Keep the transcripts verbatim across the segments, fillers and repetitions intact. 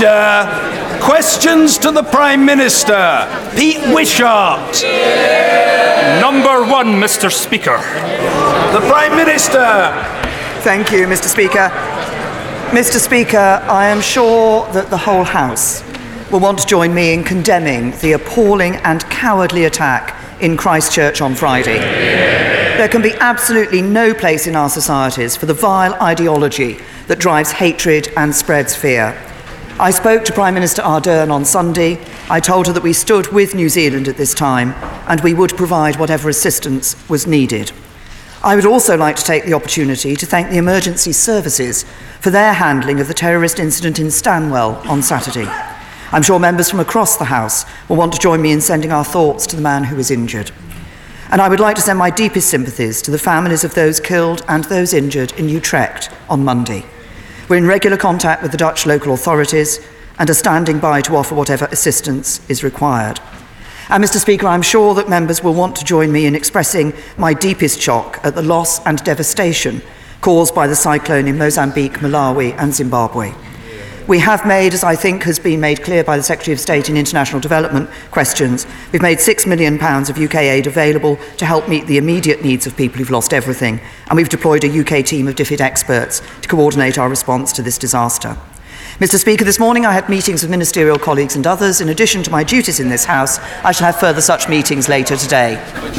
Uh, questions to the Prime Minister, Pete Wishart. Yeah. Number one, Mister Speaker. The Prime Minister. Thank you, Mister Speaker. Mister Speaker, I am sure that the whole House will want to join me in condemning the appalling and cowardly attack in Christchurch on Friday. Yeah. There can be absolutely no place in our societies for the vile ideology that drives hatred and spreads fear. I spoke to Prime Minister Ardern on Sunday. I told her that we stood with New Zealand at this time and we would provide whatever assistance was needed. I would also like to take the opportunity to thank the emergency services for their handling of the terrorist incident in Stanwell on Saturday. I'm sure members from across the House will want to join me in sending our thoughts to the man who was injured. And I would like to send my deepest sympathies to the families of those killed and those injured in Utrecht on Monday. We're in regular contact with the Dutch local authorities and are standing by to offer whatever assistance is required. And Mister Speaker, I'm sure that members will want to join me in expressing my deepest shock at the loss and devastation caused by the cyclone in Mozambique, Malawi and Zimbabwe. We have made, as I think has been made clear by the Secretary of State in International Development questions, we've made six million pounds of U K aid available to help meet the immediate needs of people who've lost everything, and we've deployed a U K team of D F I D experts to coordinate our response to this disaster. Mister Speaker, this morning I had meetings with ministerial colleagues and others. In addition to my duties in this House, I shall have further such meetings later today.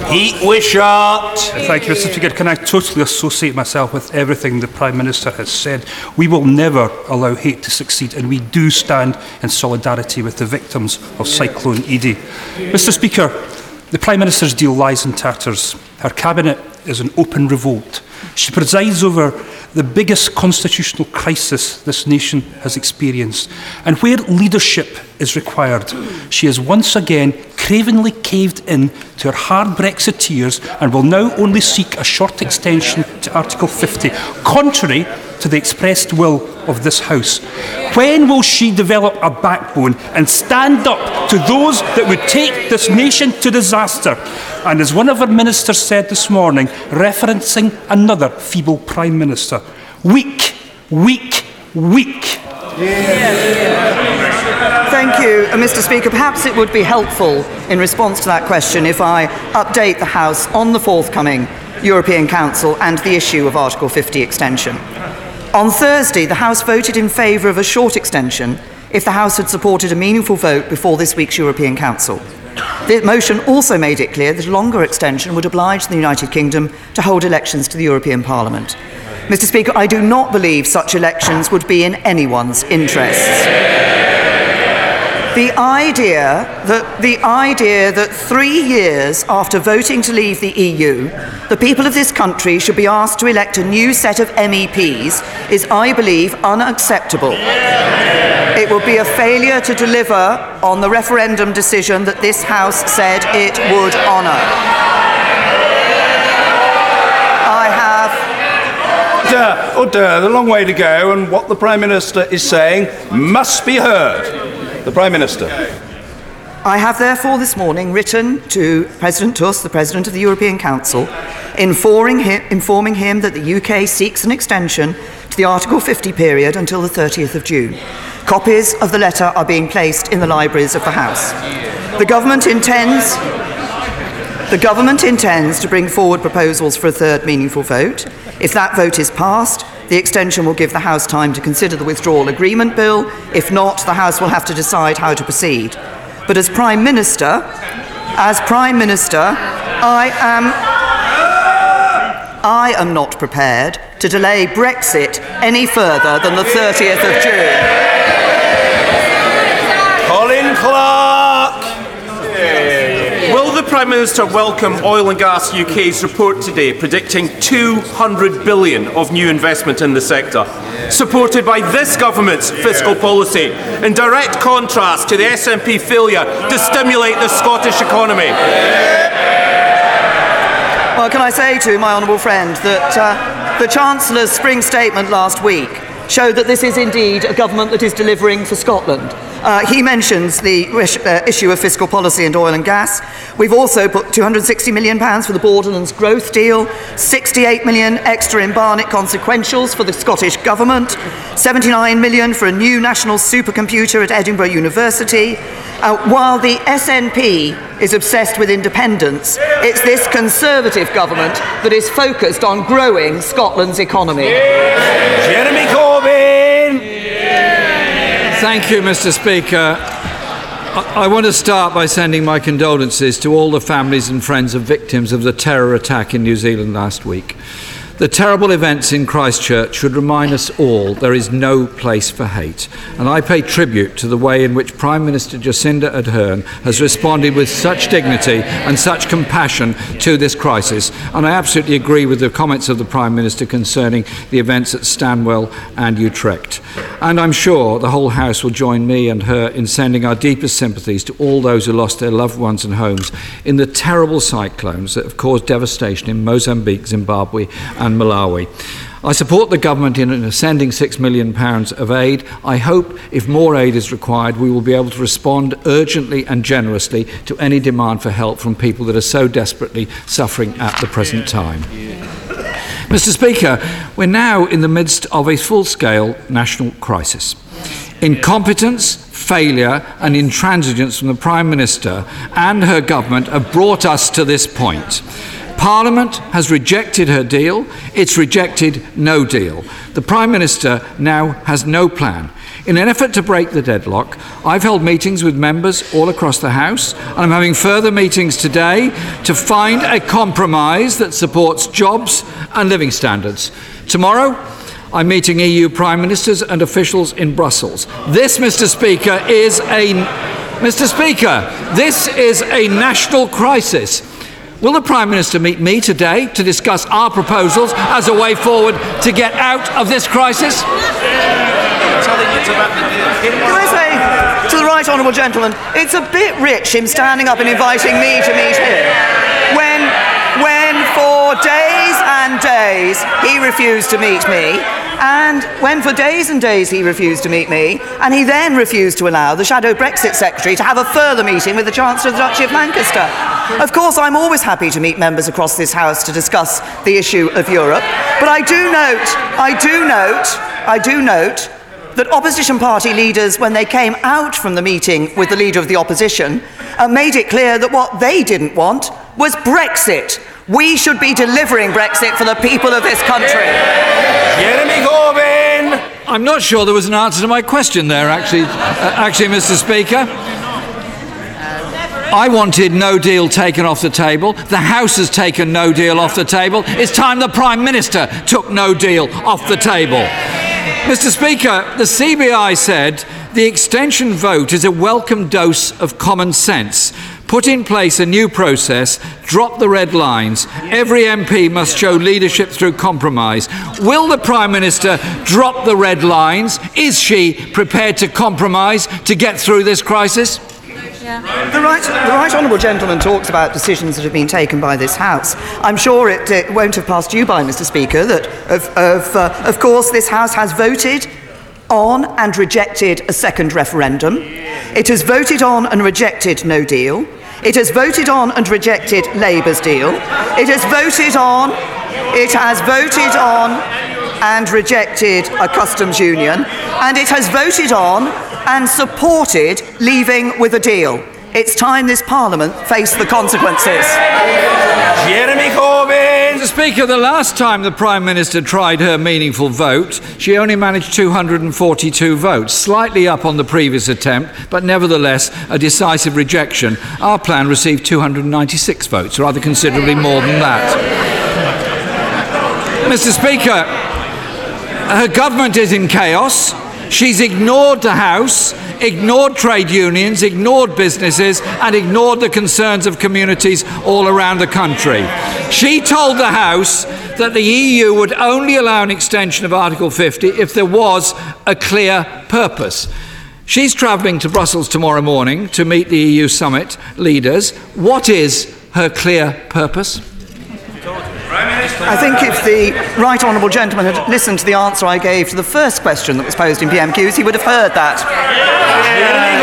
Pete Wishart. Thank you, Mister Speaker. Can I totally associate myself with everything the Prime Minister has said? We will never allow hate to succeed, and we do stand in solidarity with the victims of Cyclone Edie. Mister Speaker, the Prime Minister's deal lies in tatters. Her Cabinet is an open revolt. She presides over the biggest constitutional crisis this nation has experienced, and where leadership is required, she has once again cravenly caved in to her hard Brexiteers and will now only seek a short extension to Article fifty, contrary to the expressed will of this House. When will she develop a backbone and stand up to those that would take this nation to disaster? And as one of her ministers said this morning, referencing another feeble Prime Minister, weak, weak, weak. Thank you, Mister Speaker. Perhaps it would be helpful in response to that question if I update the House on the forthcoming European Council and the issue of Article fifty extension. On Thursday, the House voted in favour of a short extension if the House had supported a meaningful vote before this week's European Council. The motion also made it clear that a longer extension would oblige the United Kingdom to hold elections to the European Parliament. Mister Speaker, I do not believe such elections would be in anyone's interests. The idea that, the idea that three years after voting to leave the E U, the people of this country should be asked to elect a new set of M E Ps is, I believe, unacceptable. It would be a failure to deliver on the referendum decision that this House said it would honour. I have... Udder, Udder, the long way to go, and what the Prime Minister is saying must be heard. The Prime Minister. I have therefore this morning written to President Tusk, the President of the European Council, informing him, informing him that the U K seeks an extension to the Article fifty period until the thirtieth of June. Copies of the letter are being placed in the libraries of the House. The government intends, the government intends to bring forward proposals for a third meaningful vote. If that vote is passed, the extension will give the House time to consider the withdrawal agreement bill. If not, the House will have to decide how to proceed. But as Prime Minister, as Prime Minister, I am, I am not prepared to delay Brexit any further than the thirtieth of June. Prime Minister welcome Oil and Gas U K's report today predicting two hundred billion pounds of new investment in the sector, supported by this government's fiscal policy, in direct contrast to the S N P failure to stimulate the Scottish economy. Well, can I say to my honourable friend that uh, the Chancellor's spring statement last week showed that this is indeed a government that is delivering for Scotland. Uh, he mentions the uh, issue of fiscal policy and oil and gas. We've also put two hundred and sixty million pounds for the Borderlands Growth Deal, sixty-eight million pounds extra in Barnett consequentials for the Scottish Government, seventy-nine million pounds for a new national supercomputer at Edinburgh University. Uh, while the S N P is obsessed with independence, it's this Conservative government that is focused on growing Scotland's economy. Yeah. Jeremy Corbyn! Yeah. Thank you, Mister Speaker. I want to start by sending my condolences to all the families and friends of victims of the terror attack in New Zealand last week. The terrible events in Christchurch should remind us all there is no place for hate, and I pay tribute to the way in which Prime Minister Jacinda Ardern has responded with such dignity and such compassion to this crisis, and I absolutely agree with the comments of the Prime Minister concerning the events at Stanwell and Utrecht. And I'm sure the whole House will join me and her in sending our deepest sympathies to all those who lost their loved ones and homes in the terrible cyclones that have caused devastation in Mozambique, Zimbabwe and Malawi. I support the government in sending six million pounds of aid. I hope, if more aid is required, we will be able to respond urgently and generously to any demand for help from people that are so desperately suffering at the present time. Mister Speaker, we're now in the midst of a full-scale national crisis. Incompetence, failure and intransigence from the Prime Minister and her government have brought us to this point. Parliament has rejected her deal. It's rejected no deal. The Prime Minister now has no plan. In an effort to break the deadlock, I've held meetings with members all across the House, and I'm having further meetings today to find a compromise that supports jobs and living standards. Tomorrow, I'm meeting E U Prime Ministers and officials in Brussels. This, Mister Speaker, is a, Mister Speaker, this is a national crisis. Will the Prime Minister meet me today to discuss our proposals as a way forward to get out of this crisis? Can I say to the Right Honourable Gentleman, it's a bit rich him standing up and inviting me to meet him when, when for days and days he refused to meet me. And when for days and days he refused to meet me, and he then refused to allow the Shadow Brexit Secretary to have a further meeting with the Chancellor of the Duchy of Lancaster. Of course, I'm always happy to meet members across this House to discuss the issue of Europe, but I do note, I do note, I do note that opposition party leaders, when they came out from the meeting with the Leader of the Opposition, uh, made it clear that what they didn't want was Brexit. We should be delivering Brexit for the people of this country. Jeremy Corbyn! I'm not sure there was an answer to my question there, actually, uh, actually, Mister Speaker. I wanted no deal taken off the table. The House has taken no deal off the table. It's time the Prime Minister took no deal off the table. Mister Speaker, the C B I said the extension vote is a welcome dose of common sense. Put in place a new process, drop the red lines. Every M P must show leadership through compromise. Will the Prime Minister drop the red lines? Is she prepared to compromise to get through this crisis? Yeah. The, right, the Right Honourable Gentleman talks about decisions that have been taken by this House. I'm sure it, it won't have passed you by, Mister Speaker, that of, of, uh, of course this House has voted on and rejected a second referendum. It has voted on and rejected no deal. It has voted on and rejected Labour's deal. It has voted on, it has voted on and rejected a customs union. And it has voted on and supported leaving with a deal. It's time this Parliament faced the consequences. Jeremy Corbyn! Mister Speaker, the last time the Prime Minister tried her meaningful vote, she only managed two hundred and forty-two votes, slightly up on the previous attempt, but nevertheless a decisive rejection. Our plan received two hundred and ninety-six votes, rather considerably more than that. Mister Speaker, her government is in chaos. She's ignored the House, ignored trade unions, ignored businesses and ignored the concerns of communities all around the country. She told the House that the E U would only allow an extension of Article fifty if there was a clear purpose. She's travelling to Brussels tomorrow morning to meet the E U summit leaders. What is her clear purpose? I think if the Right Honourable Gentleman had listened to the answer I gave to the first question that was posed in P M Qs, he would have heard that. Yeah.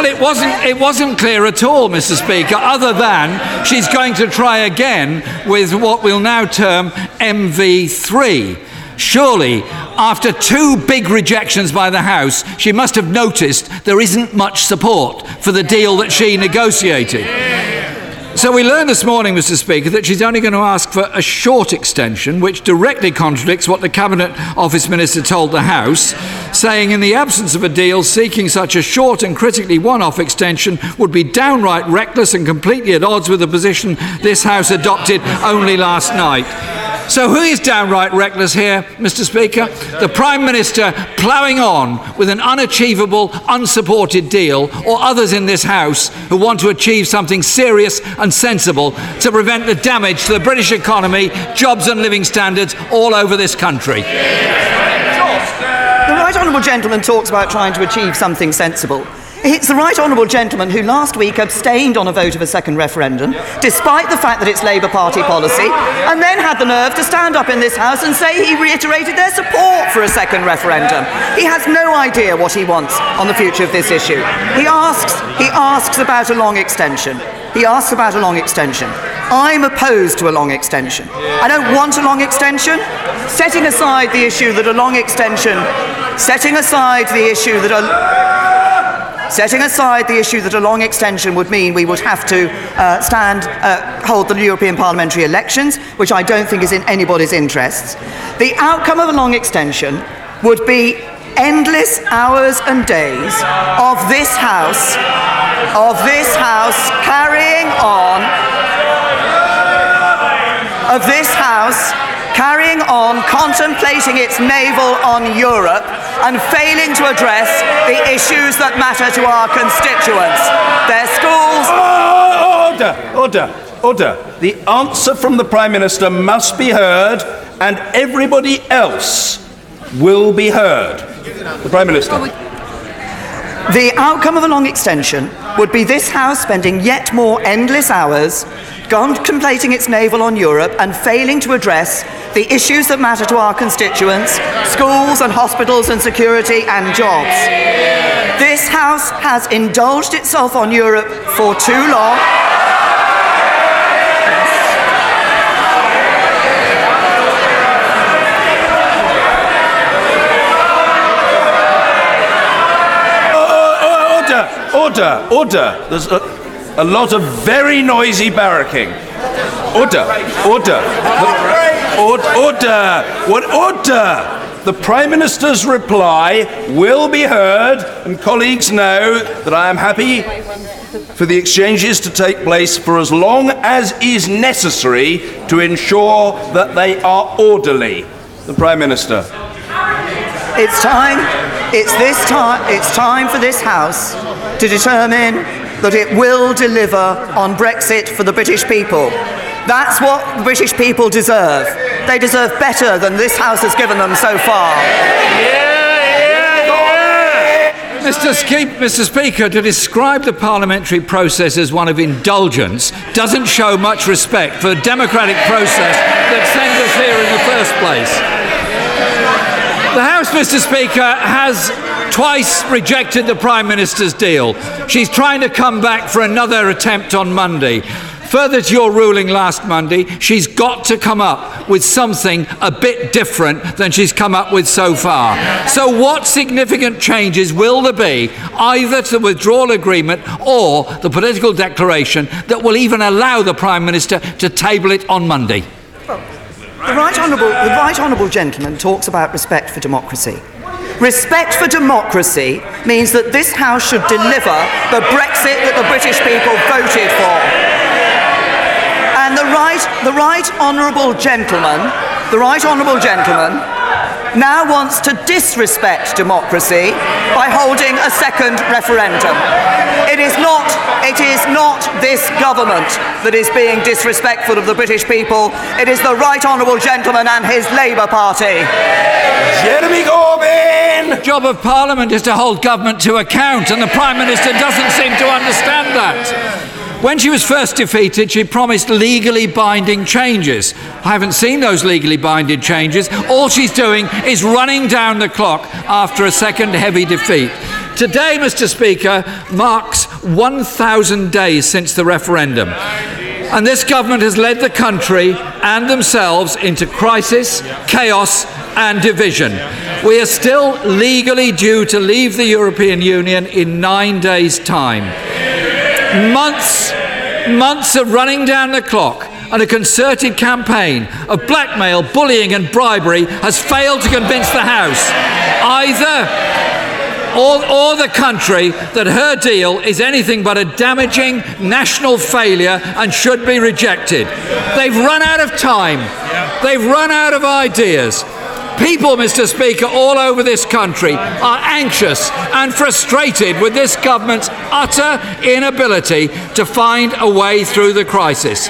Well, it wasn't, it wasn't clear at all, Mister Speaker, other than she's going to try again with what we'll now term M V three. Surely, after two big rejections by the House, she must have noticed there isn't much support for the deal that she negotiated. So we learned this morning, Mister Speaker, that she's only going to ask for a short extension, which directly contradicts what the Cabinet Office Minister told the House, saying in the absence of a deal, seeking such a short and critically one-off extension would be downright reckless and completely at odds with the position this House adopted only last night. So who is downright reckless here, Mister Speaker? The Prime Minister ploughing on with an unachievable, unsupported deal, or others in this House who want to achieve something serious and sensible to prevent the damage to the British economy, jobs and living standards all over this country. The Right Honourable Gentleman talks about trying to achieve something sensible. It's the Right Honourable Gentleman who last week abstained on a vote of a second referendum, despite the fact that it's Labour Party policy, and then had the nerve to stand up in this House and say he reiterated their support for a second referendum. He has no idea what he wants on the future of this issue. He asks, he asks about a long extension. He asks about a long extension. I'm opposed to a long extension. I don't want a long extension. Setting aside the issue that a long extension... Setting aside the issue that a... Setting aside the issue that a long extension would mean we would have to uh, stand, uh, hold the European parliamentary elections, which I don't think is in anybody's interests, the outcome of a long extension would be endless hours and days of this House, of this House carrying on, of this House carrying on contemplating its navel on Europe and failing to address the issues that matter to our constituents. Their schools... Order! Order! Order! The answer from the Prime Minister must be heard, and everybody else will be heard. The Prime Minister. The outcome of a long extension would be this House spending yet more endless hours contemplating its navel on Europe and failing to address the issues that matter to our constituents, schools and hospitals and security and jobs. This House has indulged itself on Europe for too long. Order! Order! Order! There's a A lot of very noisy barracking. Order, order, the, order, order, what order? The Prime Minister's reply will be heard, and colleagues know that I am happy for the exchanges to take place for as long as is necessary to ensure that they are orderly. The Prime Minister. It's time, it's this time, it's time for this House to determine that it will deliver on Brexit for the British people. That's what the British people deserve. They deserve better than this House has given them so far. Yeah, yeah, yeah. Mister Ske- Mister Speaker, to describe the parliamentary process as one of indulgence doesn't show much respect for the democratic process that sent us here in the first place. The House, Mister Speaker, has twice rejected the Prime Minister's deal. She's trying to come back for another attempt on Monday. Further to your ruling last Monday, she's got to come up with something a bit different than she's come up with so far. So what significant changes will there be, either to the withdrawal agreement or the political declaration, that will even allow the Prime Minister to table it on Monday? Well, the Right Honourable, the Right Honourable Gentleman talks about respect for democracy. Respect for democracy means that this House should deliver the Brexit that the British people voted for. And the right, the right honourable gentleman, the right honourable gentleman, now wants to disrespect democracy by holding a second referendum. It is not, it is not this government that is being disrespectful of the British people. It is the right honourable gentleman and his Labour Party. Jeremy Corbyn. The job of Parliament is to hold government to account, and the Prime Minister doesn't seem to understand that. When she was first defeated, she promised legally binding changes. I haven't seen those legally binding changes. All she's doing is running down the clock after a second heavy defeat. Today, Mr Speaker, marks one thousand days since the referendum. And this government has led the country and themselves into crisis, chaos and division. We are still legally due to leave the European Union in nine days' time. Months, months of running down the clock and a concerted campaign of blackmail, bullying and bribery has failed to convince the House either Or, or the country that her deal is anything but a damaging national failure and should be rejected. They've run out of time. They've run out of ideas. People, Mr Speaker, all over this country are anxious and frustrated with this government's utter inability to find a way through the crisis.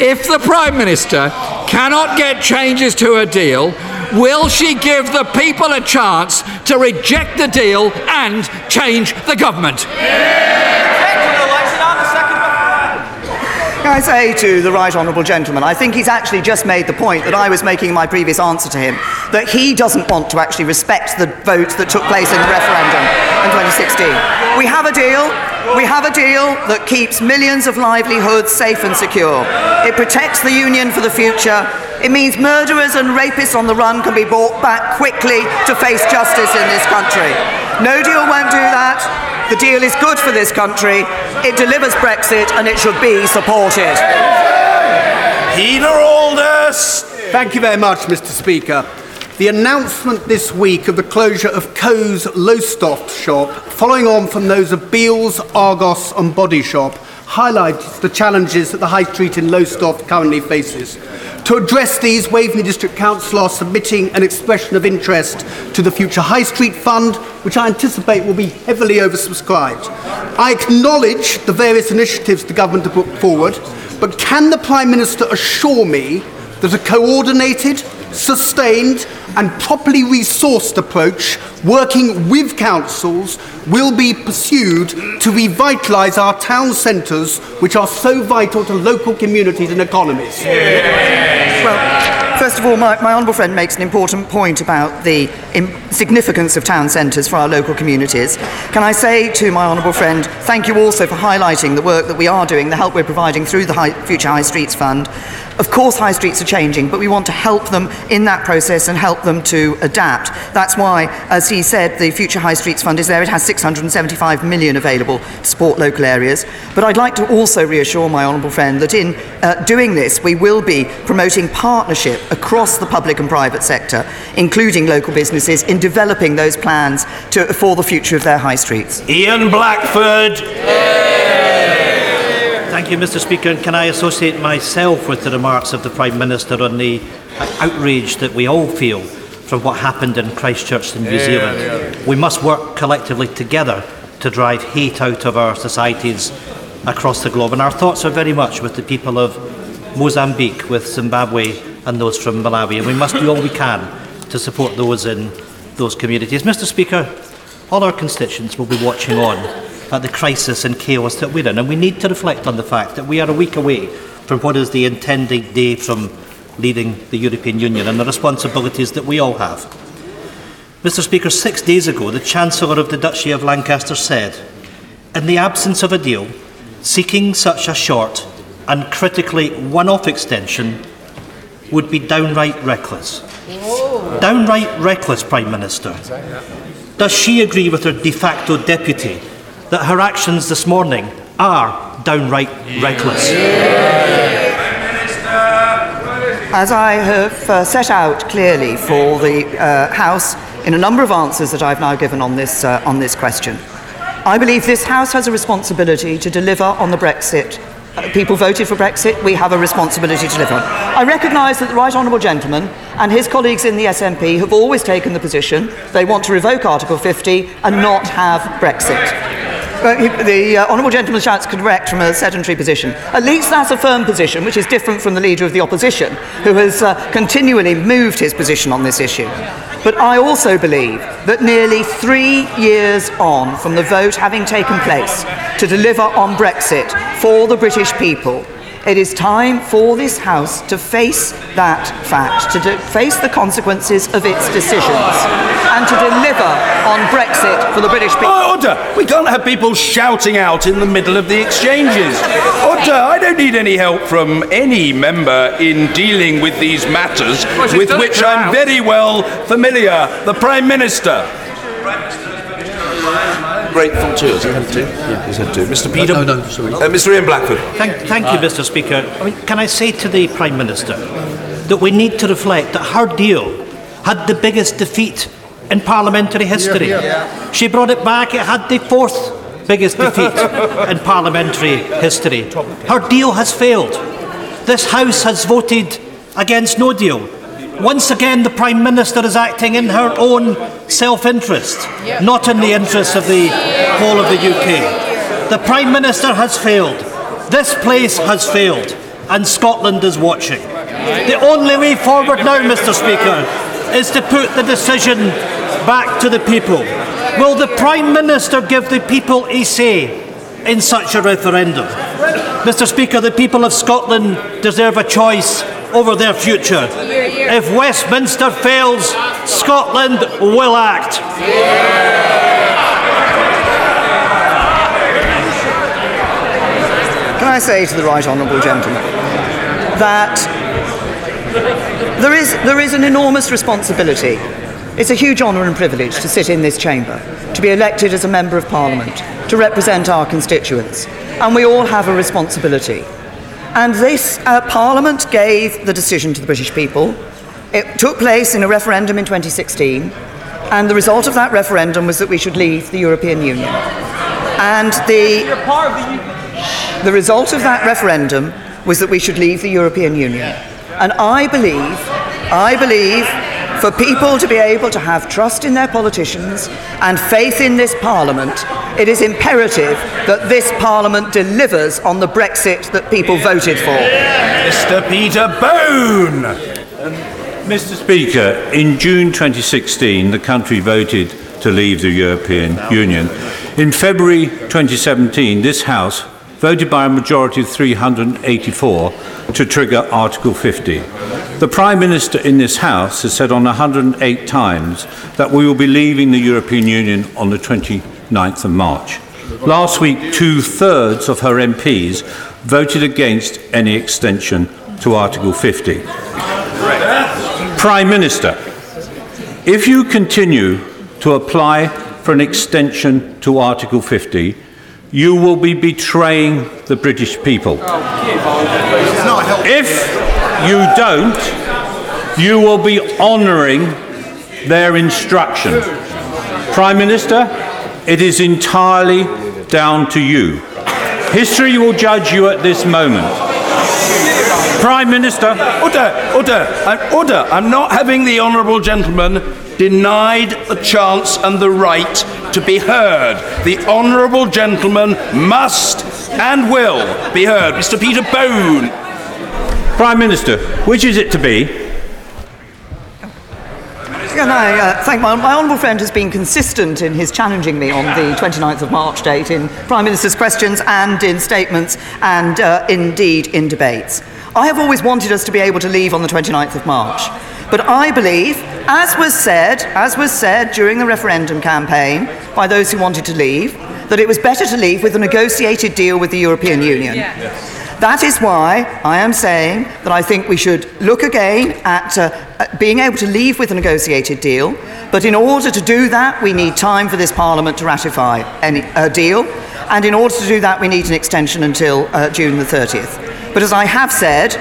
If the Prime Minister cannot get changes to her deal, will she give the people a chance to reject the deal and change the government? Can I say to the Right Honourable Gentleman, I think he's actually just made the point that I was making in my previous answer to him, that he doesn't want to actually respect the vote that took place in the referendum in twenty sixteen. We have a deal. We have a deal that keeps millions of livelihoods safe and secure. It protects the union for the future. It means murderers and rapists on the run can be brought back quickly to face justice in this country. No deal won't do that. The deal is good for this country, it delivers Brexit and it should be supported. Peter Alders. Thank you very much, Mr Speaker. The announcement this week of the closure of Coe's Lowestoft Shop, following on from those of Beals, Argos and Body Shop, highlights the challenges that the High Street in Lowestoft currently faces. To address these, Waveney District Council are submitting an expression of interest to the Future High Street Fund, which I anticipate will be heavily oversubscribed. I acknowledge the various initiatives the government have put forward, but can the Prime Minister assure me that a coordinated, sustained and properly resourced approach, working with councils, will be pursued to revitalise our town centres, which are so vital to local communities and economies? Well, first of all, my, my honourable friend makes an important point about the significance of town centres for our local communities. Can I say to my honourable friend, thank you also for highlighting the work that we are doing, the help we're providing through the high, Future High Streets Fund. Of course, high streets are changing, but we want to help them in that process and help them to adapt. That's why, as he said, the Future High Streets Fund is there. It has six hundred seventy-five million pounds available to support local areas. But I'd like to also reassure my honourable friend that in uh, doing this, we will be promoting partnership across the public and private sector, including local businesses, in developing those plans to, for the future of their high streets. Ian Blackford. Yeah. Thank you, Mr Speaker, and can I associate myself with the remarks of the Prime Minister on the outrage that we all feel from what happened in Christchurch in New yeah, Zealand. Yeah, yeah. We must work collectively together to drive hate out of our societies across the globe, and our thoughts are very much with the people of Mozambique, with Zimbabwe and those from Malawi, and we must do all we can to support those in those communities. Mr Speaker, all our constituents will be watching on at the crisis and chaos that we're in, and we need to reflect on the fact that we are a week away from what is the intended day from leaving the European Union and the responsibilities that we all have. Mr Speaker, six days ago the Chancellor of the Duchy of Lancaster said, in the absence of a deal, seeking such a short and critically one-off extension would be downright reckless. Whoa. Downright reckless, Prime Minister. Does she agree with her de facto deputy that her actions this morning are downright yeah. reckless? As I have uh, set out clearly for the uh, House in a number of answers that I've now given on this, uh, on this question, I believe this House has a responsibility to deliver on the Brexit. Uh, people voted for Brexit, we have a responsibility to deliver. I recognise that the Right Honourable Gentleman and his colleagues in the S N P have always taken the position they want to revoke Article fifty and not have Brexit. Uh, the uh, Honourable Gentleman shouts correct from a sedentary position. At least that's a firm position, which is different from the Leader of the Opposition, who has uh, continually moved his position on this issue. But I also believe that nearly three years on from the vote having taken place to deliver on Brexit for the British people, It is time for this House to face that fact, to de- face the consequences of its decisions, and to deliver on Brexit for the British people. Oh, order! We can't have people shouting out in the middle of the exchanges. Order! I don't need any help from any member in dealing with these matters, well, with which I'm out. very well familiar. The Prime Minister. Grateful to us. He had two. Yeah. He's had two. Mister Peter. No, no, no, sorry. Uh, Mister Ian Blackford. Thank, thank you, Mister Speaker. I mean, can I say to the Prime Minister that we need to reflect that her deal had the biggest defeat in parliamentary history. Yeah, yeah. She brought it back. It had the fourth biggest defeat in parliamentary history. Her deal has failed. This House has voted against no deal. Once again, the Prime Minister is acting in her own self-interest, not in the interest of the whole of the U K. The Prime Minister has failed. This place has failed, and Scotland is watching. The only way forward now, Mister Speaker, is to put the decision back to the people. Will the Prime Minister give the people a say in such a referendum? Mister Speaker, the people of Scotland deserve a choice over their future. If Westminster fails, Scotland will act. Can I say to the Right Honourable Gentleman that there is, there is an enormous responsibility. It's a huge honour and privilege to sit in this chamber, to be elected as a Member of Parliament, to represent our constituents, and we all have a responsibility. And this uh, Parliament gave the decision to the British people. It took place in a referendum in twenty sixteen, and the result of that referendum was that we should leave the European Union. And the, the result of that referendum was that we should leave the European Union. And I believe, I believe, for people to be able to have trust in their politicians and faith in this Parliament, it is imperative that this Parliament delivers on the Brexit that people voted for. Mister Peter Bone! Um, Mister Speaker, in June twenty sixteen, the country voted to leave the European Union. In February twenty seventeen, this House voted by a majority of three hundred eighty-four to trigger Article fifty. The Prime Minister in this House has said on one hundred eight times that we will be leaving the European Union on the twenty-ninth of March. Last week, two-thirds of her M Ps voted against any extension to Article fifty. Prime Minister, if you continue to apply for an extension to Article fifty, you will be betraying the British people. If you don't, you will be honouring their instruction. Prime Minister, it is entirely down to you. History will judge you at this moment. Prime Minister. Order, order, I'm, order. I'm not having the honourable gentleman denied the chance and the right to be heard. The honourable gentleman must and will be heard. Mister Peter Bone. Prime Minister, which is it to be? Can I uh, thank my, my honourable friend has been consistent in his challenging me on the twenty-ninth of March date in Prime Minister's questions and in statements and uh, indeed in debates. I have always wanted us to be able to leave on the twenty-ninth of March, but I believe, as was said, as was said during the referendum campaign by those who wanted to leave, that it was better to leave with a negotiated deal with the European Union. Yes. Yes. That is why I am saying that I think we should look again at, uh, at being able to leave with a negotiated deal. But in order to do that, we need time for this Parliament to ratify a deal. And in order to do that, we need an extension until uh, June the thirtieth. But as I have said,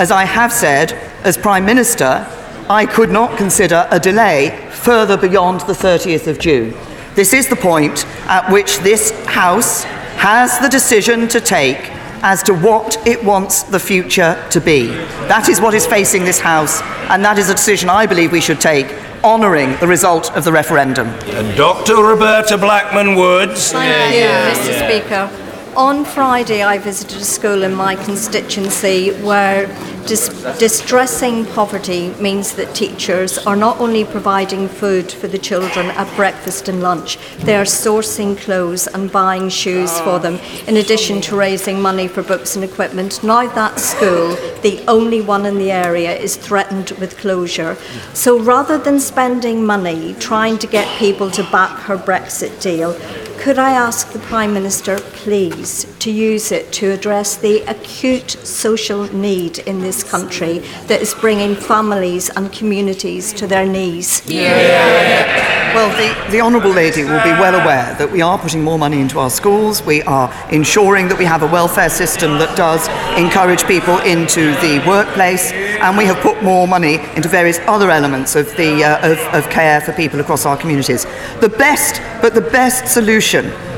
as I have said, as Prime Minister, I could not consider a delay further beyond the thirtieth of June. This is the point at which this House has the decision to take as to what it wants the future to be. That is what is facing this House, and that is a decision I believe we should take, honouring the result of the referendum. And Doctor Roberta Blackman Woods. Thank you, Mister Speaker. On Friday, I visited a school in my constituency where dis- distressing poverty means that teachers are not only providing food for the children at breakfast and lunch, they are sourcing clothes and buying shoes for them, in addition to raising money for books and equipment. Now that school, the only one in the area, is threatened with closure. So rather than spending money trying to get people to back her Brexit deal, could I ask the Prime Minister, please, to use it to address the acute social need in this country that is bringing families and communities to their knees? Yeah. Well, the, the Honourable Lady will be well aware that we are putting more money into our schools. We are ensuring that we have a welfare system that does encourage people into the workplace, and we have put more money into various other elements of, the, uh, of, of care for people across our communities. The best, but the best solution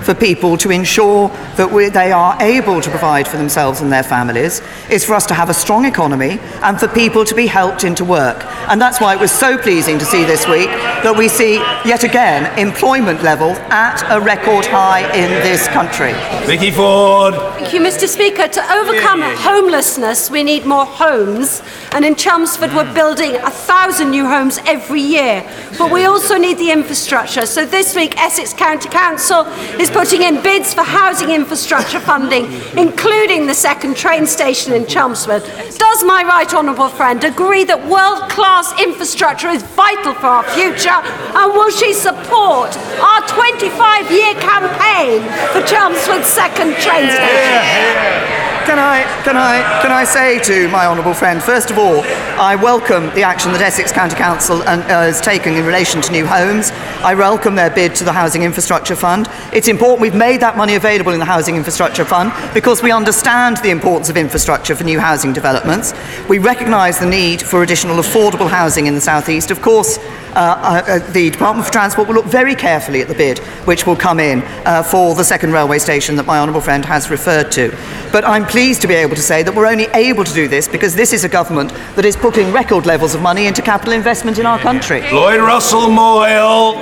for people to ensure that we, they are able to provide for themselves and their families is for us to have a strong economy and for people to be helped into work. And that's why it was so pleasing to see this week that we see, yet again, employment level at a record high in this country. Vicky Ford. Thank you, Mister Speaker. To overcome homelessness, we need more homes. And in Chelmsford, we're building one thousand new homes every year. But we also need the infrastructure. So this week, Essex County Council is putting in bids for housing infrastructure funding, including the second train station in Chelmsford. Does my right honourable friend agree that world-class infrastructure is vital for our future, and will she support our twenty-five-year campaign for Chelmsford's second train station? Can I, can, I, can I say to my honourable friend, first of all, I welcome the action that Essex County Council and, uh, is taking in relation to new homes. I welcome their bid to the Housing Infrastructure Fund. It's important we've made that money available in the Housing Infrastructure Fund because we understand the importance of infrastructure for new housing developments. We recognise the need for additional affordable housing in the South East. Of course, Uh, uh, the Department for Transport will look very carefully at the bid which will come in uh, for the second railway station that my honourable friend has referred to. But I'm pleased to be able to say that we're only able to do this because this is a government that is putting record levels of money into capital investment in our country. Lloyd Russell Moyle.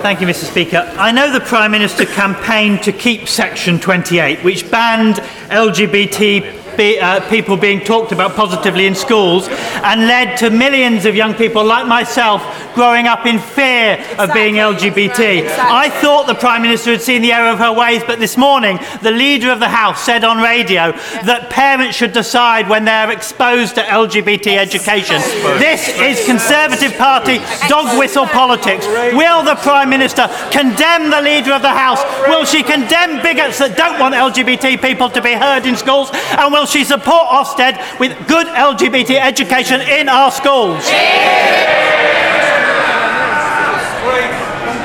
Thank you, Mister Speaker. I know the Prime Minister campaigned to keep Section twenty-eight, which banned L G B T Be, uh, people being talked about positively in schools, and led to millions of young people like myself growing up in fear exactly. of being L G B T. Right. Exactly. I thought the Prime Minister had seen the error of her ways, but this morning the Leader of the House said on radio yes. that parents should decide when they are exposed to L G B T yes. education. Yes. This yes. is Conservative Party yes. dog whistle yes. politics. Will the Prime Minister condemn the Leader of the House? Will she condemn bigots that don't want L G B T people to be heard in schools? And will she support Ofsted with good L G B T education in our schools? Yeah.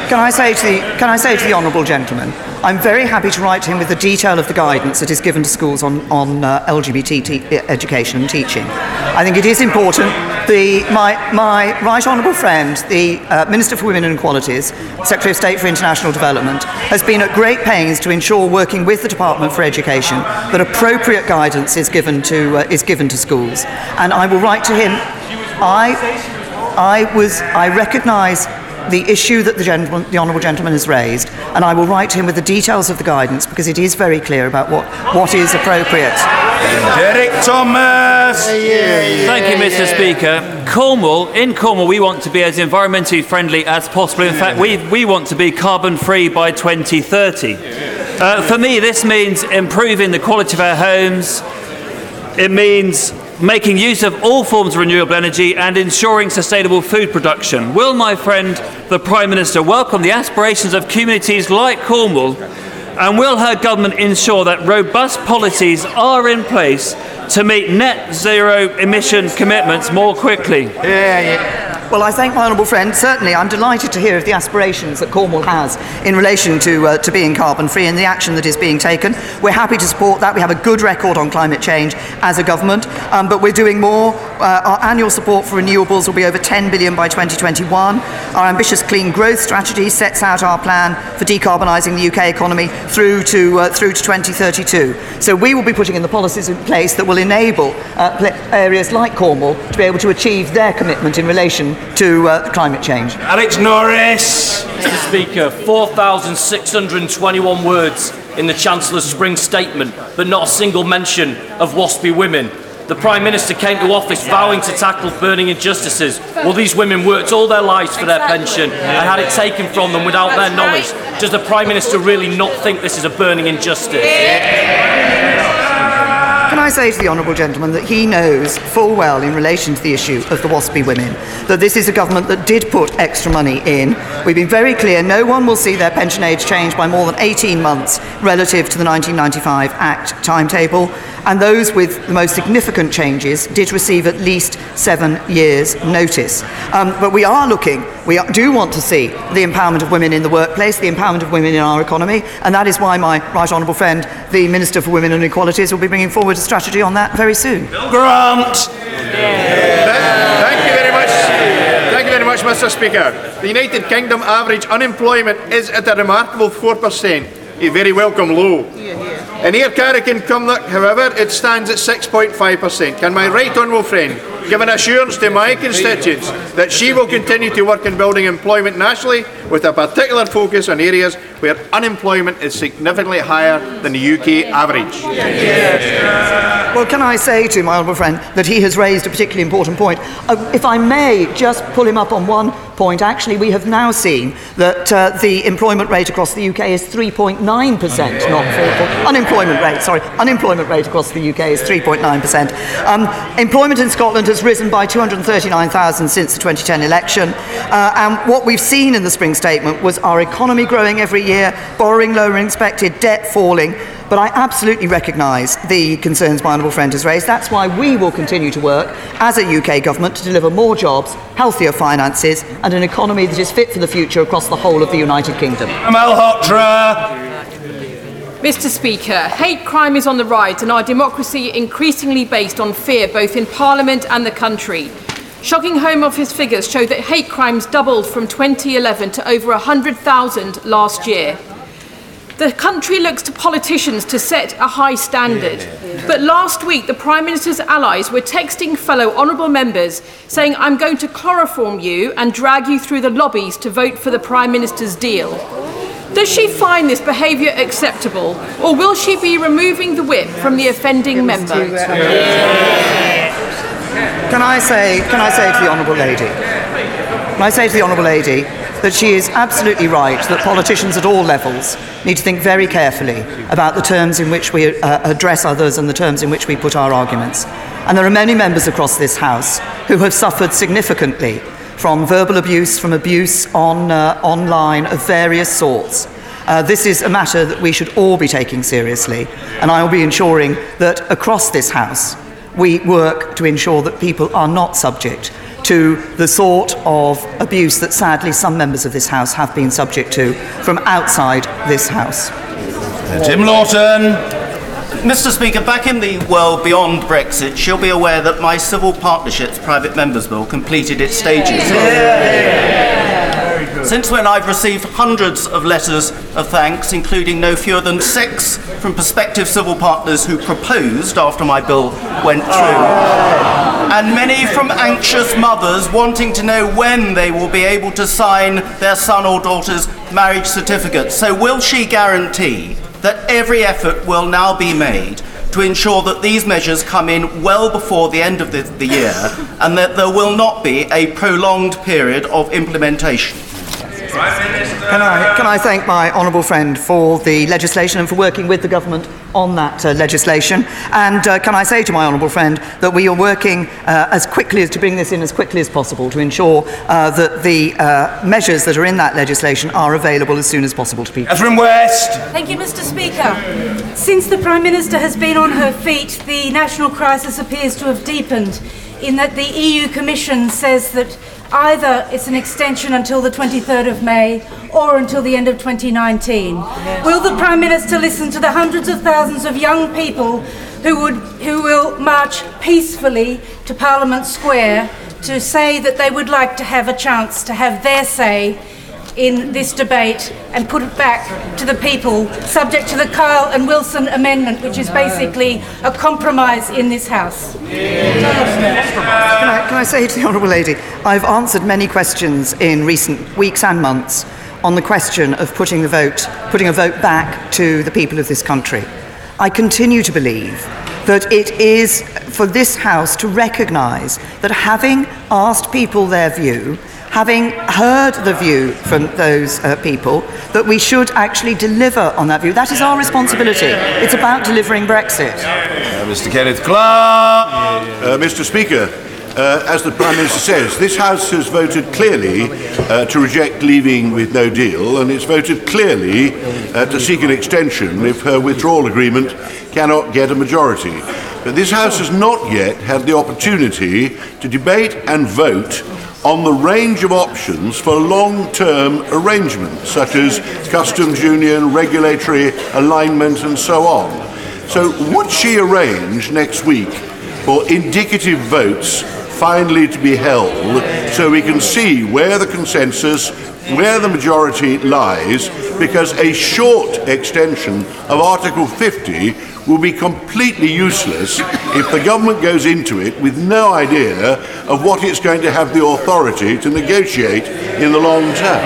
Can I say to the, can I say to the honourable gentleman, I'm very happy to write to him with the detail of the guidance that is given to schools on, on uh, L G B T te- education and teaching. I think it is important. The, my, my right honourable friend, the uh, Minister for Women and Equalities, Secretary of State for International Development, has been at great pains to ensure, working with the Department for Education, that appropriate guidance is given to, uh, is given to schools. And I will write to him. I, I, was, I recognise the issue that the, gentleman, the honourable gentleman has raised, and I will write to him with the details of the guidance because it is very clear about what, what is appropriate. Derek Thomas. Yeah, yeah, Thank you, Mister Yeah. Speaker. Cornwall, in Cornwall, we want to be as environmentally friendly as possible. In fact, we we want to be carbon free by twenty thirty. Uh, for me, this means improving the quality of our homes. It means making use of all forms of renewable energy and ensuring sustainable food production. Will my friend, the Prime Minister, welcome the aspirations of communities like Cornwall, and will her government ensure that robust policies are in place to meet net zero emission commitments more quickly? Yeah, yeah. Well, I thank my honourable friend. Certainly, I'm delighted to hear of the aspirations that Cornwall has in relation to uh, to being carbon-free and the action that is being taken. We're happy to support that. We have a good record on climate change as a government, um, but we're doing more. Uh, our annual support for renewables will be over ten billion dollars by twenty twenty-one. Our ambitious clean growth strategy sets out our plan for decarbonising the U K economy through to uh, through to twenty thirty-two. So we will be putting in the policies in place that will enable uh, pl- areas like Cornwall to be able to achieve their commitment in relation to uh, climate change. Alex Norris. Mister Speaker, four thousand six hundred twenty-one words in the Chancellor's spring statement, but not a single mention of WASPI women. The Prime Minister came to office vowing to tackle burning injustices. Well, these women worked all their lives for their pension and had it taken from them without their knowledge. Does the Prime Minister really not think this is a burning injustice? Can I say to the Honourable Gentleman that he knows full well, in relation to the issue of the WASPI women, that this is a government that did put extra money in. We've been very clear, no one will see their pension age change by more than eighteen months relative to the nineteen ninety-five Act timetable. And those with the most significant changes did receive at least seven years' notice. Um, but we are looking, we are, do want to see the empowerment of women in the workplace, the empowerment of women in our economy, and that is why my right honourable friend, the Minister for Women and Equalities, will be bringing forward a strategy on that very soon. Grant! Yeah. Thank you very much. Thank you very much, Mister Speaker. The United Kingdom average unemployment is at a remarkable four percent, a very welcome low. In here, Carrick and Cumnock, however, it stands at six point five percent. Can my right honourable friend give an assurance to my constituents that she will continue to work in building employment nationally, with a particular focus on areas where unemployment is significantly higher than the U K average? Yes. Well, can I say to my honourable friend that he has raised a particularly important point? Uh, if I may just pull him up on one point, actually, we have now seen that uh, the employment rate across the U K is three point nine percent, not four. Unemployment rate, sorry, unemployment rate across the U K is three point nine percent. Um, employment in Scotland has risen by two hundred thirty-nine thousand since the twenty ten election, uh, and what we've seen in the spring statement was our economy growing every year, borrowing lower than expected, debt falling. But I absolutely recognise the concerns my honourable friend has raised. That's why we will continue to work as a U K government to deliver more jobs, healthier finances and an economy that is fit for the future across the whole of the United Kingdom. Mister Speaker, hate crime is on the rise and our democracy increasingly based on fear both in Parliament and the country. Shocking Home Office figures show that hate crimes doubled from twenty eleven to over one hundred thousand last year. The country looks to politicians to set a high standard. But last week, the Prime Minister's allies were texting fellow honourable members saying, "I'm going to chloroform you and drag you through the lobbies to vote for the Prime Minister's deal." Does she find this behaviour acceptable, or will she be removing the whip from the offending member? Can I say, can I say to the honourable lady, can I say to the honourable lady, that she is absolutely right that politicians at all levels need to think very carefully about the terms in which we uh, address others and the terms in which we put our arguments. And there are many members across this House who have suffered significantly from verbal abuse, from abuse on, uh, online of various sorts. Uh, this is a matter that we should all be taking seriously, and I will be ensuring that across this House we work to ensure that people are not subject to the sort of abuse that sadly some members of this House have been subject to from outside this House. Tim Lawton. Mister Speaker, back in the world beyond Brexit, she'll be aware that my Civil Partnerships Private Members Bill completed its stages. Yeah. Since when, I've received hundreds of letters of thanks, including no fewer than six from prospective civil partners who proposed after my bill went through. Oh. And many from anxious mothers wanting to know when they will be able to sign their son or daughter's marriage certificate. So will she guarantee that every effort will now be made to ensure that these measures come in well before the end of the, the year and that there will not be a prolonged period of implementation? Can I, can I thank my honourable friend for the legislation and for working with the government on that uh, legislation? And uh, can I say to my honourable friend that we are working uh, as quickly as to bring this in as quickly as possible to ensure uh, that the uh, measures that are in that legislation are available as soon as possible to people. Catherine West. Thank you, Mister Speaker. Since the Prime Minister has been on her feet, the national crisis appears to have deepened, in that the E U Commission says that either it's an extension until the twenty-third of May or until the end of twenty nineteen. Will the Prime Minister listen to the hundreds of thousands of young people who, would, who will march peacefully to Parliament Square to say that they would like to have a chance to have their say in this debate and put it back to the people, subject to the Kyle and Wilson amendment, which is basically a compromise in this House? Can I, can I say to the honourable lady, I've answered many questions in recent weeks and months on the question of putting the vote, putting a vote back to the people of this country. I continue to believe that it is for this House to recognise that having asked people their view, having heard the view from those uh, people, that we should actually deliver on that view. That is our responsibility. It's about delivering Brexit. Uh, Mr Kenneth Clark. Uh, Mr Speaker, uh, as the Prime Minister says, this House has voted clearly uh, to reject leaving with no deal, and it's voted clearly uh, to seek an extension if her withdrawal agreement cannot get a majority. But this House has not yet had the opportunity to debate and vote on the range of options for long-term arrangements, such as customs union, regulatory alignment and so on. So would she arrange next week for indicative votes finally to be held so we can see where the consensus, where the majority lies, because a short extension of Article fifty will be completely useless if the government goes into it with no idea of what it's going to have the authority to negotiate in the long term.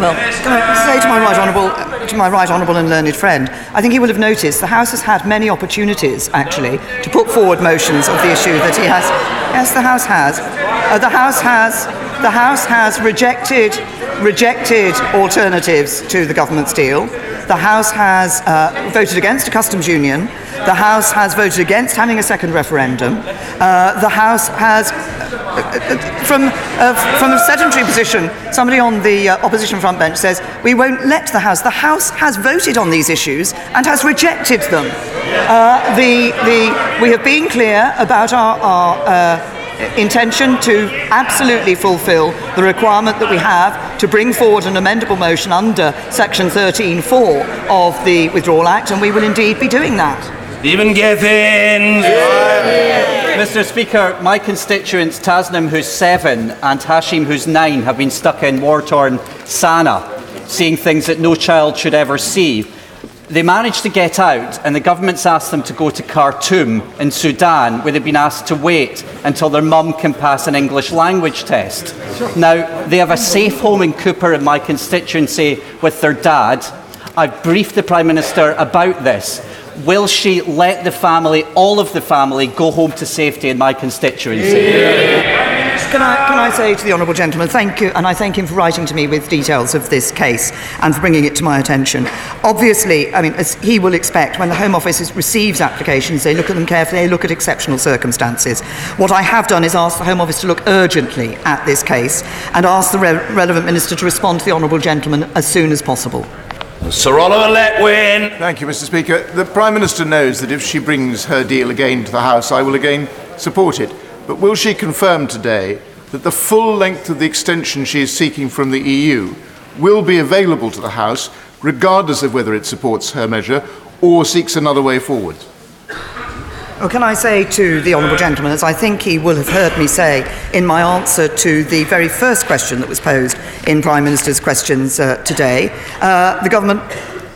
Well, can I say to my right honourable, to my right honourable and learned friend, I think he will have noticed the House has had many opportunities, actually, to put forward motions of the issue that he has. Yes, the House has. Uh, the House has. The House has rejected, rejected alternatives to the government's deal. The House has uh, voted against a customs union. The House has voted against having a second referendum. Uh, the House has, uh, from, uh, from a sedentary position, somebody on the uh, opposition front bench says, we won't let the House. The House has voted on these issues and has rejected them. Uh, the, the, we have been clear about our, our uh, intention to absolutely fulfil the requirement that we have to bring forward an amendable motion under Section thirteen point four of the Withdrawal Act, and we will indeed be doing that. Stephen Gethins. Yeah. Mister Speaker, my constituents Tasnim, who's seven, and Hashim, who's nine, have been stuck in war-torn Sana, seeing things that no child should ever see. They managed to get out, and the government's asked them to go to Khartoum in Sudan, where they've been asked to wait until their mum can pass an English language test. Now, they have a safe home in Cooper in my constituency with their dad. I've briefed the Prime Minister about this. Will she let the family, all of the family, go home to safety in my constituency? Yeah. Can I, can I say to the honourable gentleman, thank you, and I thank him for writing to me with details of this case and for bringing it to my attention. Obviously, I mean, as he will expect, when the Home Office is, receives applications, they look at them carefully, they look at exceptional circumstances. What I have done is ask the Home Office to look urgently at this case and ask the re- relevant minister to respond to the honourable gentleman as soon as possible. Sir Oliver Letwin. Thank you, Mister Speaker. The Prime Minister knows that if she brings her deal again to the House, I will again support it. But will she confirm today that the full length of the extension she is seeking from the E U will be available to the House, regardless of whether it supports her measure or seeks another way forward? Well, can I say to the honourable gentleman, as I think he will have heard me say in my answer to the very first question that was posed in Prime Minister's questions uh, today, uh, the government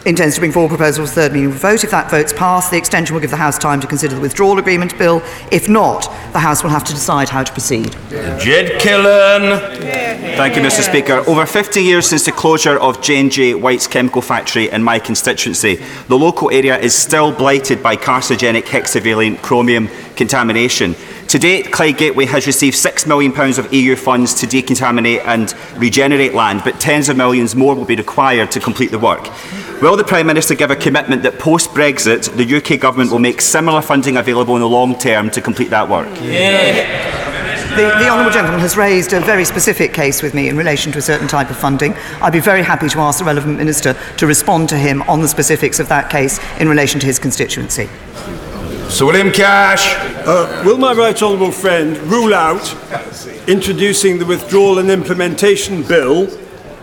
intends to bring forward proposals for third meeting vote. If that vote's passed, the extension will give the House time to consider the withdrawal agreement bill. If not, the House will have to decide how to proceed. Yeah. Jed Killen. Yeah. Thank you, Mister Speaker. Over fifty years since the closure of J and J White's chemical factory in my constituency, the local area is still blighted by carcinogenic hexavalent chromium contamination. To date, Clyde Gateway has received six million pounds of E U funds to decontaminate and regenerate land, but tens of millions more will be required to complete the work. Will the Prime Minister give a commitment that post-Brexit, the U K Government will make similar funding available in the long term to complete that work? Yeah. The, the honourable gentleman has raised a very specific case with me in relation to a certain type of funding. I'd be very happy to ask the relevant minister to respond to him on the specifics of that case in relation to his constituency. Sir William Cash. Uh, will my right honourable friend rule out introducing the withdrawal and implementation bill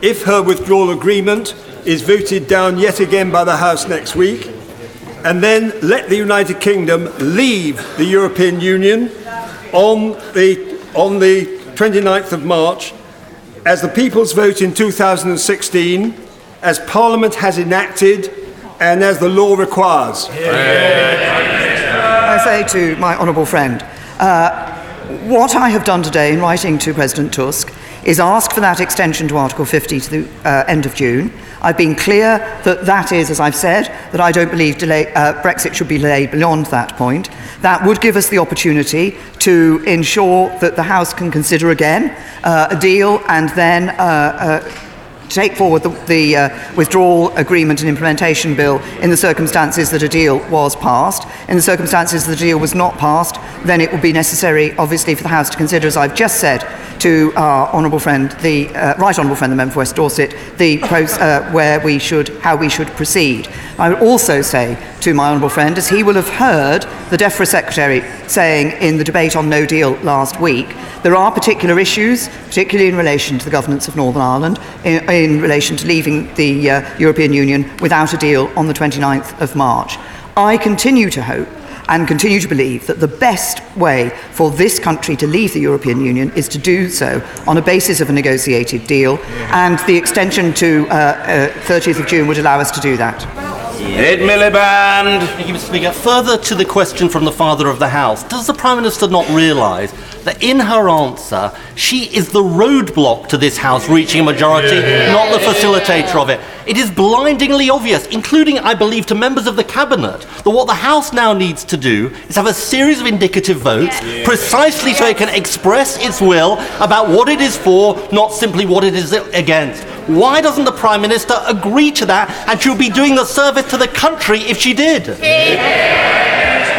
if her withdrawal agreement is voted down yet again by the House next week, and then let the United Kingdom leave the European Union on the, on the twenty-ninth of March as the people's vote in two thousand sixteen, as Parliament has enacted and as the law requires? Yeah. I say to my honourable friend, uh, what I have done today in writing to President Tusk is ask for that extension to Article fifty to the uh, end of June. I've been clear that that is, as I've said, that I don't believe delay, uh, Brexit should be delayed beyond that point. That would give us the opportunity to ensure that the House can consider again uh, a deal and then uh, uh, take forward the, the uh, withdrawal agreement and implementation bill in the circumstances that a deal was passed. In the circumstances that the deal was not passed, then it would be necessary, obviously, for the House to consider, as I've just said, to our honourable friend, the uh, right honourable friend, the member for West Dorset, the uh, where we should, how we should proceed. I would also say to my honourable friend, as he will have heard the DEFRA secretary saying in the debate on No Deal last week, there are particular issues, particularly in relation to the governance of Northern Ireland, in, in relation to leaving the uh, European Union without a deal on the twenty-ninth of March. I continue to hope and continue to believe that the best way for this country to leave the European Union is to do so on a basis of a negotiated deal, yeah. And the extension to uh, uh, thirtieth of June would allow us to do that. Ed Miliband. Thank you, Mister Speaker. Further to the question from the Father of the House, does the Prime Minister not realise that in her answer she is the roadblock to this House reaching a majority, yeah. not the facilitator of it? It is blindingly obvious, including, I believe, to members of the Cabinet, that what the House now needs to do is have a series of indicative votes, yeah. precisely so it can express its will about what it is for, not simply what it is against. Why doesn't the Prime Minister agree to that? And she'll be doing the service to the country if she did. Can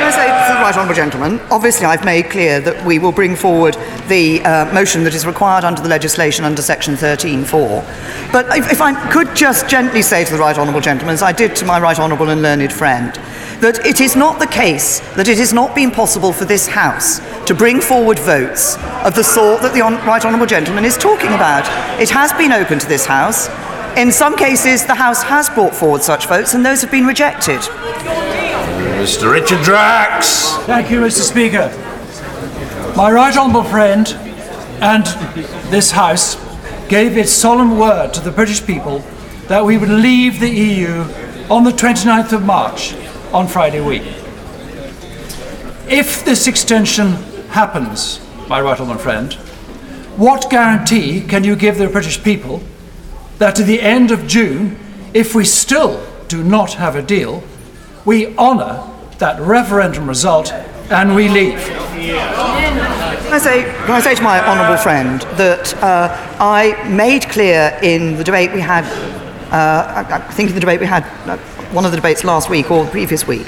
I say to the right honourable gentleman, obviously I've made clear that we will bring forward the uh, motion that is required under the legislation under Section thirteen four. But if, if I could just gently say to the right honourable gentleman, as I did to my right honourable and learned friend, that it is not the case that it has not been possible for this House to bring forward votes of the sort that the on- right honourable gentleman is talking about. It has been open to this House. In some cases, the House has brought forward such votes, and those have been rejected. Mister Richard Drax. Thank you, Mister Speaker. My right honourable friend and this House gave its solemn word to the British people that we would leave the E U on the twenty-ninth of March. On Friday week. If this extension happens, my right honourable friend, what guarantee can you give the British people that at the end of June, if we still do not have a deal, we honour that referendum result and we leave? Can I say, can I say to my honourable friend that uh, I made clear in the debate we had, uh, I, I think in the debate we had, uh, one of the debates last week or the previous week,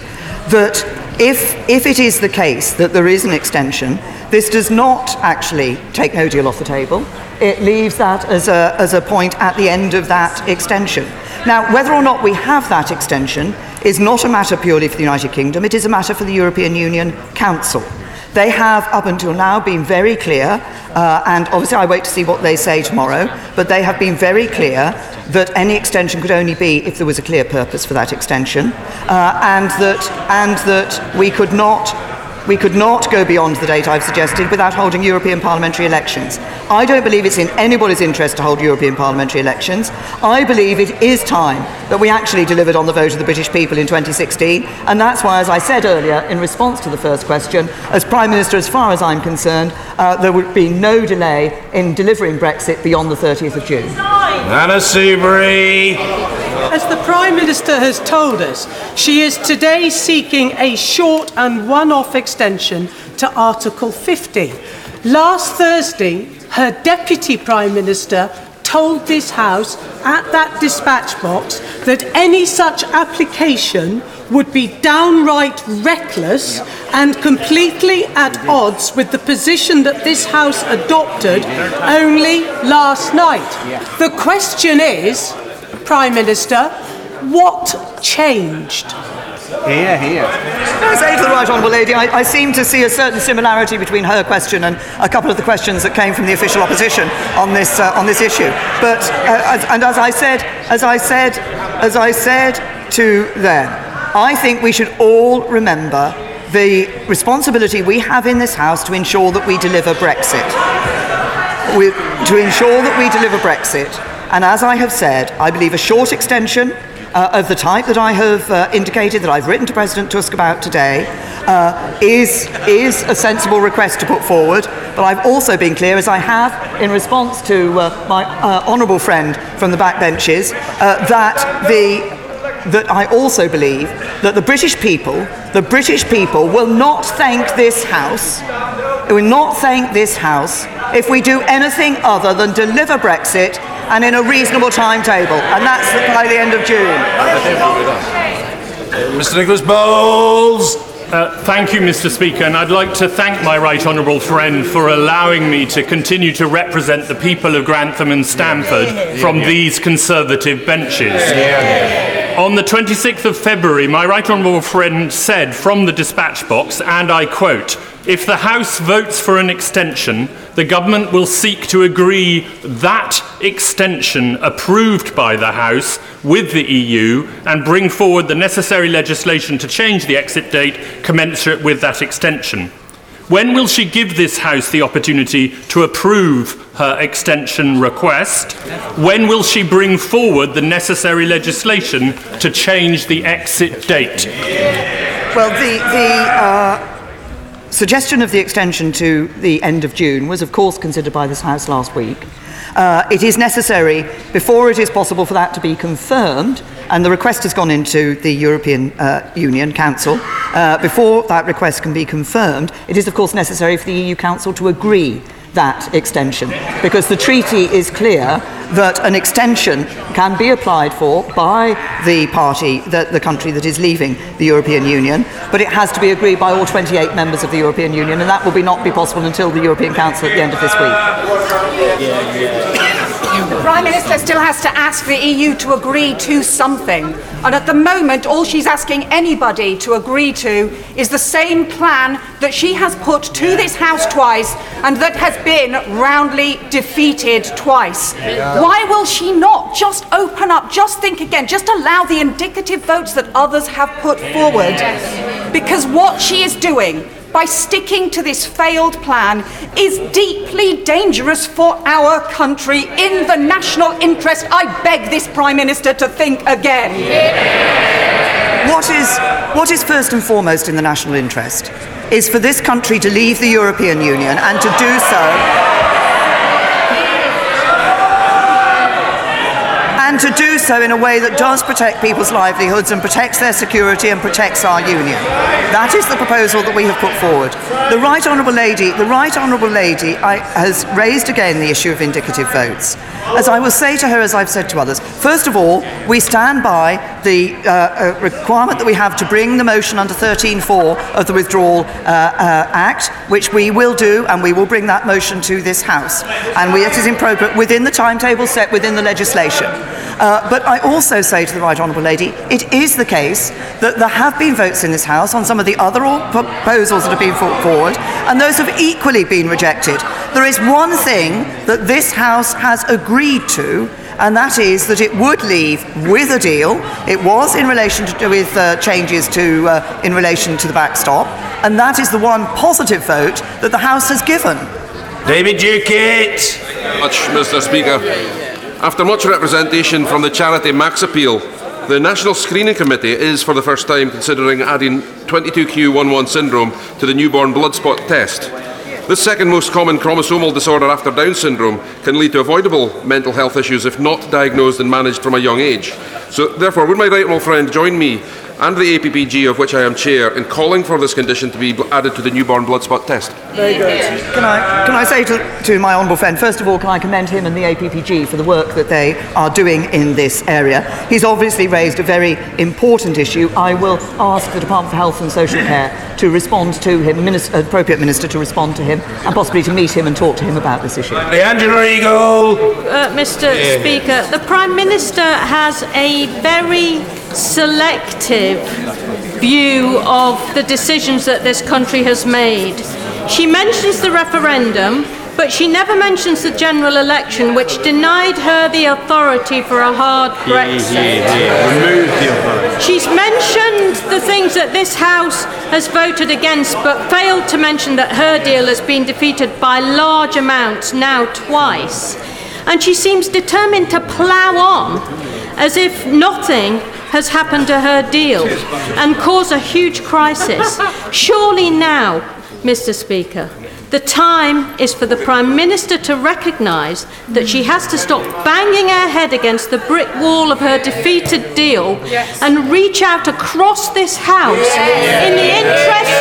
that if, if it is the case that there is an extension, this does not actually take no deal off the table. It leaves that as a, as a point at the end of that extension. Now, whether or not we have that extension is not a matter purely for the United Kingdom. It is a matter for the European Union Council. They have, up until now, been very clear, uh, and obviously I wait to see what they say tomorrow, but they have been very clear that any extension could only be if there was a clear purpose for that extension, uh, and that, and that we could not, we could not go beyond the date I've suggested without holding European parliamentary elections. I don't believe it's in anybody's interest to hold European parliamentary elections. I believe it is time that we actually delivered on the vote of the British people in twenty sixteen, and that's why, as I said earlier, in response to the first question, as Prime Minister, as far as I'm concerned, uh, there would be no delay in delivering Brexit beyond the thirtieth of June. Anna Seabury. As the Prime Minister has told us, she is today seeking a short and one-off extension to Article fifty. Last Thursday, her Deputy Prime Minister told this House at that dispatch box that any such application would be downright reckless and completely at odds with the position that this House adopted only last night. The question is, Prime Minister, what changed? Here, here. Can I say to the right honourable lady, I, I seem to see a certain similarity between her question and a couple of the questions that came from the official opposition on this uh, on this issue. But uh, as, and as I said, as I said, as I said to them, I think we should all remember the responsibility we have in this House to ensure that we deliver Brexit. We, to ensure that we deliver Brexit. And as I have said, I believe a short extension uh, of the type that I have uh, indicated, that I've written to President Tusk about today, uh, is, is a sensible request to put forward. But I've also been clear, as I have in response to uh, my uh, honourable friend from the backbenches, uh, that the... that I also believe that the British people, the British people will not thank this House, will not thank this House if we do anything other than deliver Brexit and in a reasonable timetable, and that's by the end of June. Mister Nicholas Bowles. Uh, thank you, Mister Speaker, and I'd like to thank my right honourable friend for allowing me to continue to represent the people of Grantham and Stamford from these Conservative benches. On the twenty-sixth of February, my right honourable friend said from the dispatch box, and I quote, "If the House votes for an extension, the government will seek to agree that extension approved by the House with the E U and bring forward the necessary legislation to change the exit date commensurate with that extension." When will she give this House the opportunity to approve her extension request? When will she bring forward the necessary legislation to change the exit date? Well, the, the uh, suggestion of the extension to the end of June was, of course, considered by this House last week. Uh, it is necessary, before it is possible for that to be confirmed, and the request has gone into the European uh, Union Council, uh, before that request can be confirmed, it is of course necessary for the E U Council to agree that extension, because the treaty is clear that an extension can be applied for by the party, the, the country that is leaving the European Union, but it has to be agreed by all twenty-eight members of the European Union, and that will be not be possible until the European Council at the end of this week. The Prime Minister still has to ask the E U to agree to something, and at the moment all she's asking anybody to agree to is the same plan that she has put to this House twice and that has been roundly defeated twice. Yeah. Why will she not just open up, just think again, just allow the indicative votes that others have put forward? Yes. Because what she is doing by sticking to this failed plan is deeply dangerous for our country in the national interest. I beg this Prime Minister to think again. Yes. What is, what is first and foremost in the national interest is for this country to leave the European Union and to do so and to do so in a way that does protect people's livelihoods and protects their security and protects our union. That is the proposal that we have put forward. The Right Honourable Lady, the Right Honourable Lady I, has raised again the issue of indicative votes. As I will say to her, as I've said to others, first of all, we stand by the uh, requirement that we have to bring the motion under thirteen point four of the Withdrawal uh, uh, Act, which we will do, and we will bring that motion to this House. And we, it is appropriate within the timetable set within the legislation. Uh, but I also say to the Right Honourable Lady, it is the case that there have been votes in this House on some of the other proposals that have been put forward, and those have equally been rejected. There is one thing that this House has agreed to, and that is that it would leave with a deal. It was in relation to with uh, changes to uh, in relation to the backstop, and that is the one positive vote that the House has given. David Ducate. Much, Mister Speaker. After much representation from the charity Max Appeal, the National Screening Committee is for the first time considering adding twenty-two q eleven syndrome to the newborn blood spot test. This second most common chromosomal disorder after Down syndrome can lead to avoidable mental health issues if not diagnosed and managed from a young age. So, therefore, would my right honourable friend join me and the A P P G, of which I am chair, in calling for this condition to be added to the newborn blood spot test? Very good. Can I, can I say to, to my honourable friend, first of all, can I commend him and the A P P G for the work that they are doing in this area? He's obviously raised a very important issue. I will ask the Department for Health and Social Care to respond to him, minister, appropriate minister to respond to him, and possibly to meet him and talk to him about this issue. Angela Eagle. Uh, Mister Yeah. Speaker, the Prime Minister has a very selective view of the decisions that this country has made. She mentions the referendum, but she never mentions the general election, which denied her the authority for a hard Brexit. Yeah, yeah, yeah. She's mentioned the things that this House has voted against, but failed to mention that her deal has been defeated by large amounts, now twice. And she seems determined to plough on as if nothing has happened to her deal and cause a huge crisis. Surely now, Mr Speaker, the time is for the Prime Minister to recognise that she has to stop banging her head against the brick wall of her defeated deal and reach out across this House in the interest,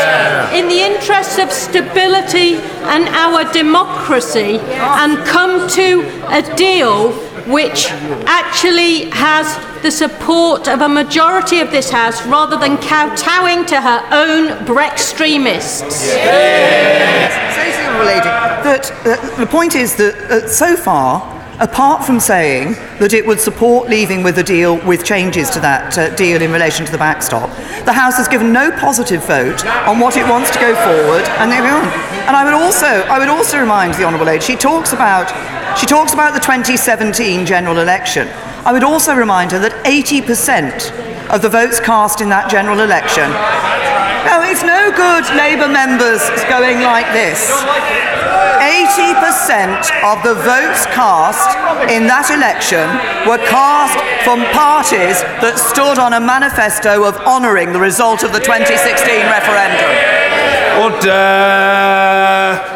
in the interests of stability and our democracy, and come to a deal which actually has the support of a majority of this House, rather than kowtowing to her own Brextremists. Yeah. Say something related. That, uh, the point is that uh, so far, apart from saying that it would support leaving with a deal with changes to that uh, deal in relation to the backstop, the House has given no positive vote on what it wants to go forward, and they're on. And I would also, I would also remind the Honourable Lady, she talks about. She talks about the twenty seventeen general election. I would also remind her that eighty percent of the votes cast in that general election. No, it's no good Labour members going like this. eighty percent of the votes cast in that election were cast from parties that stood on a manifesto of honouring the result of the twenty sixteen referendum. Order.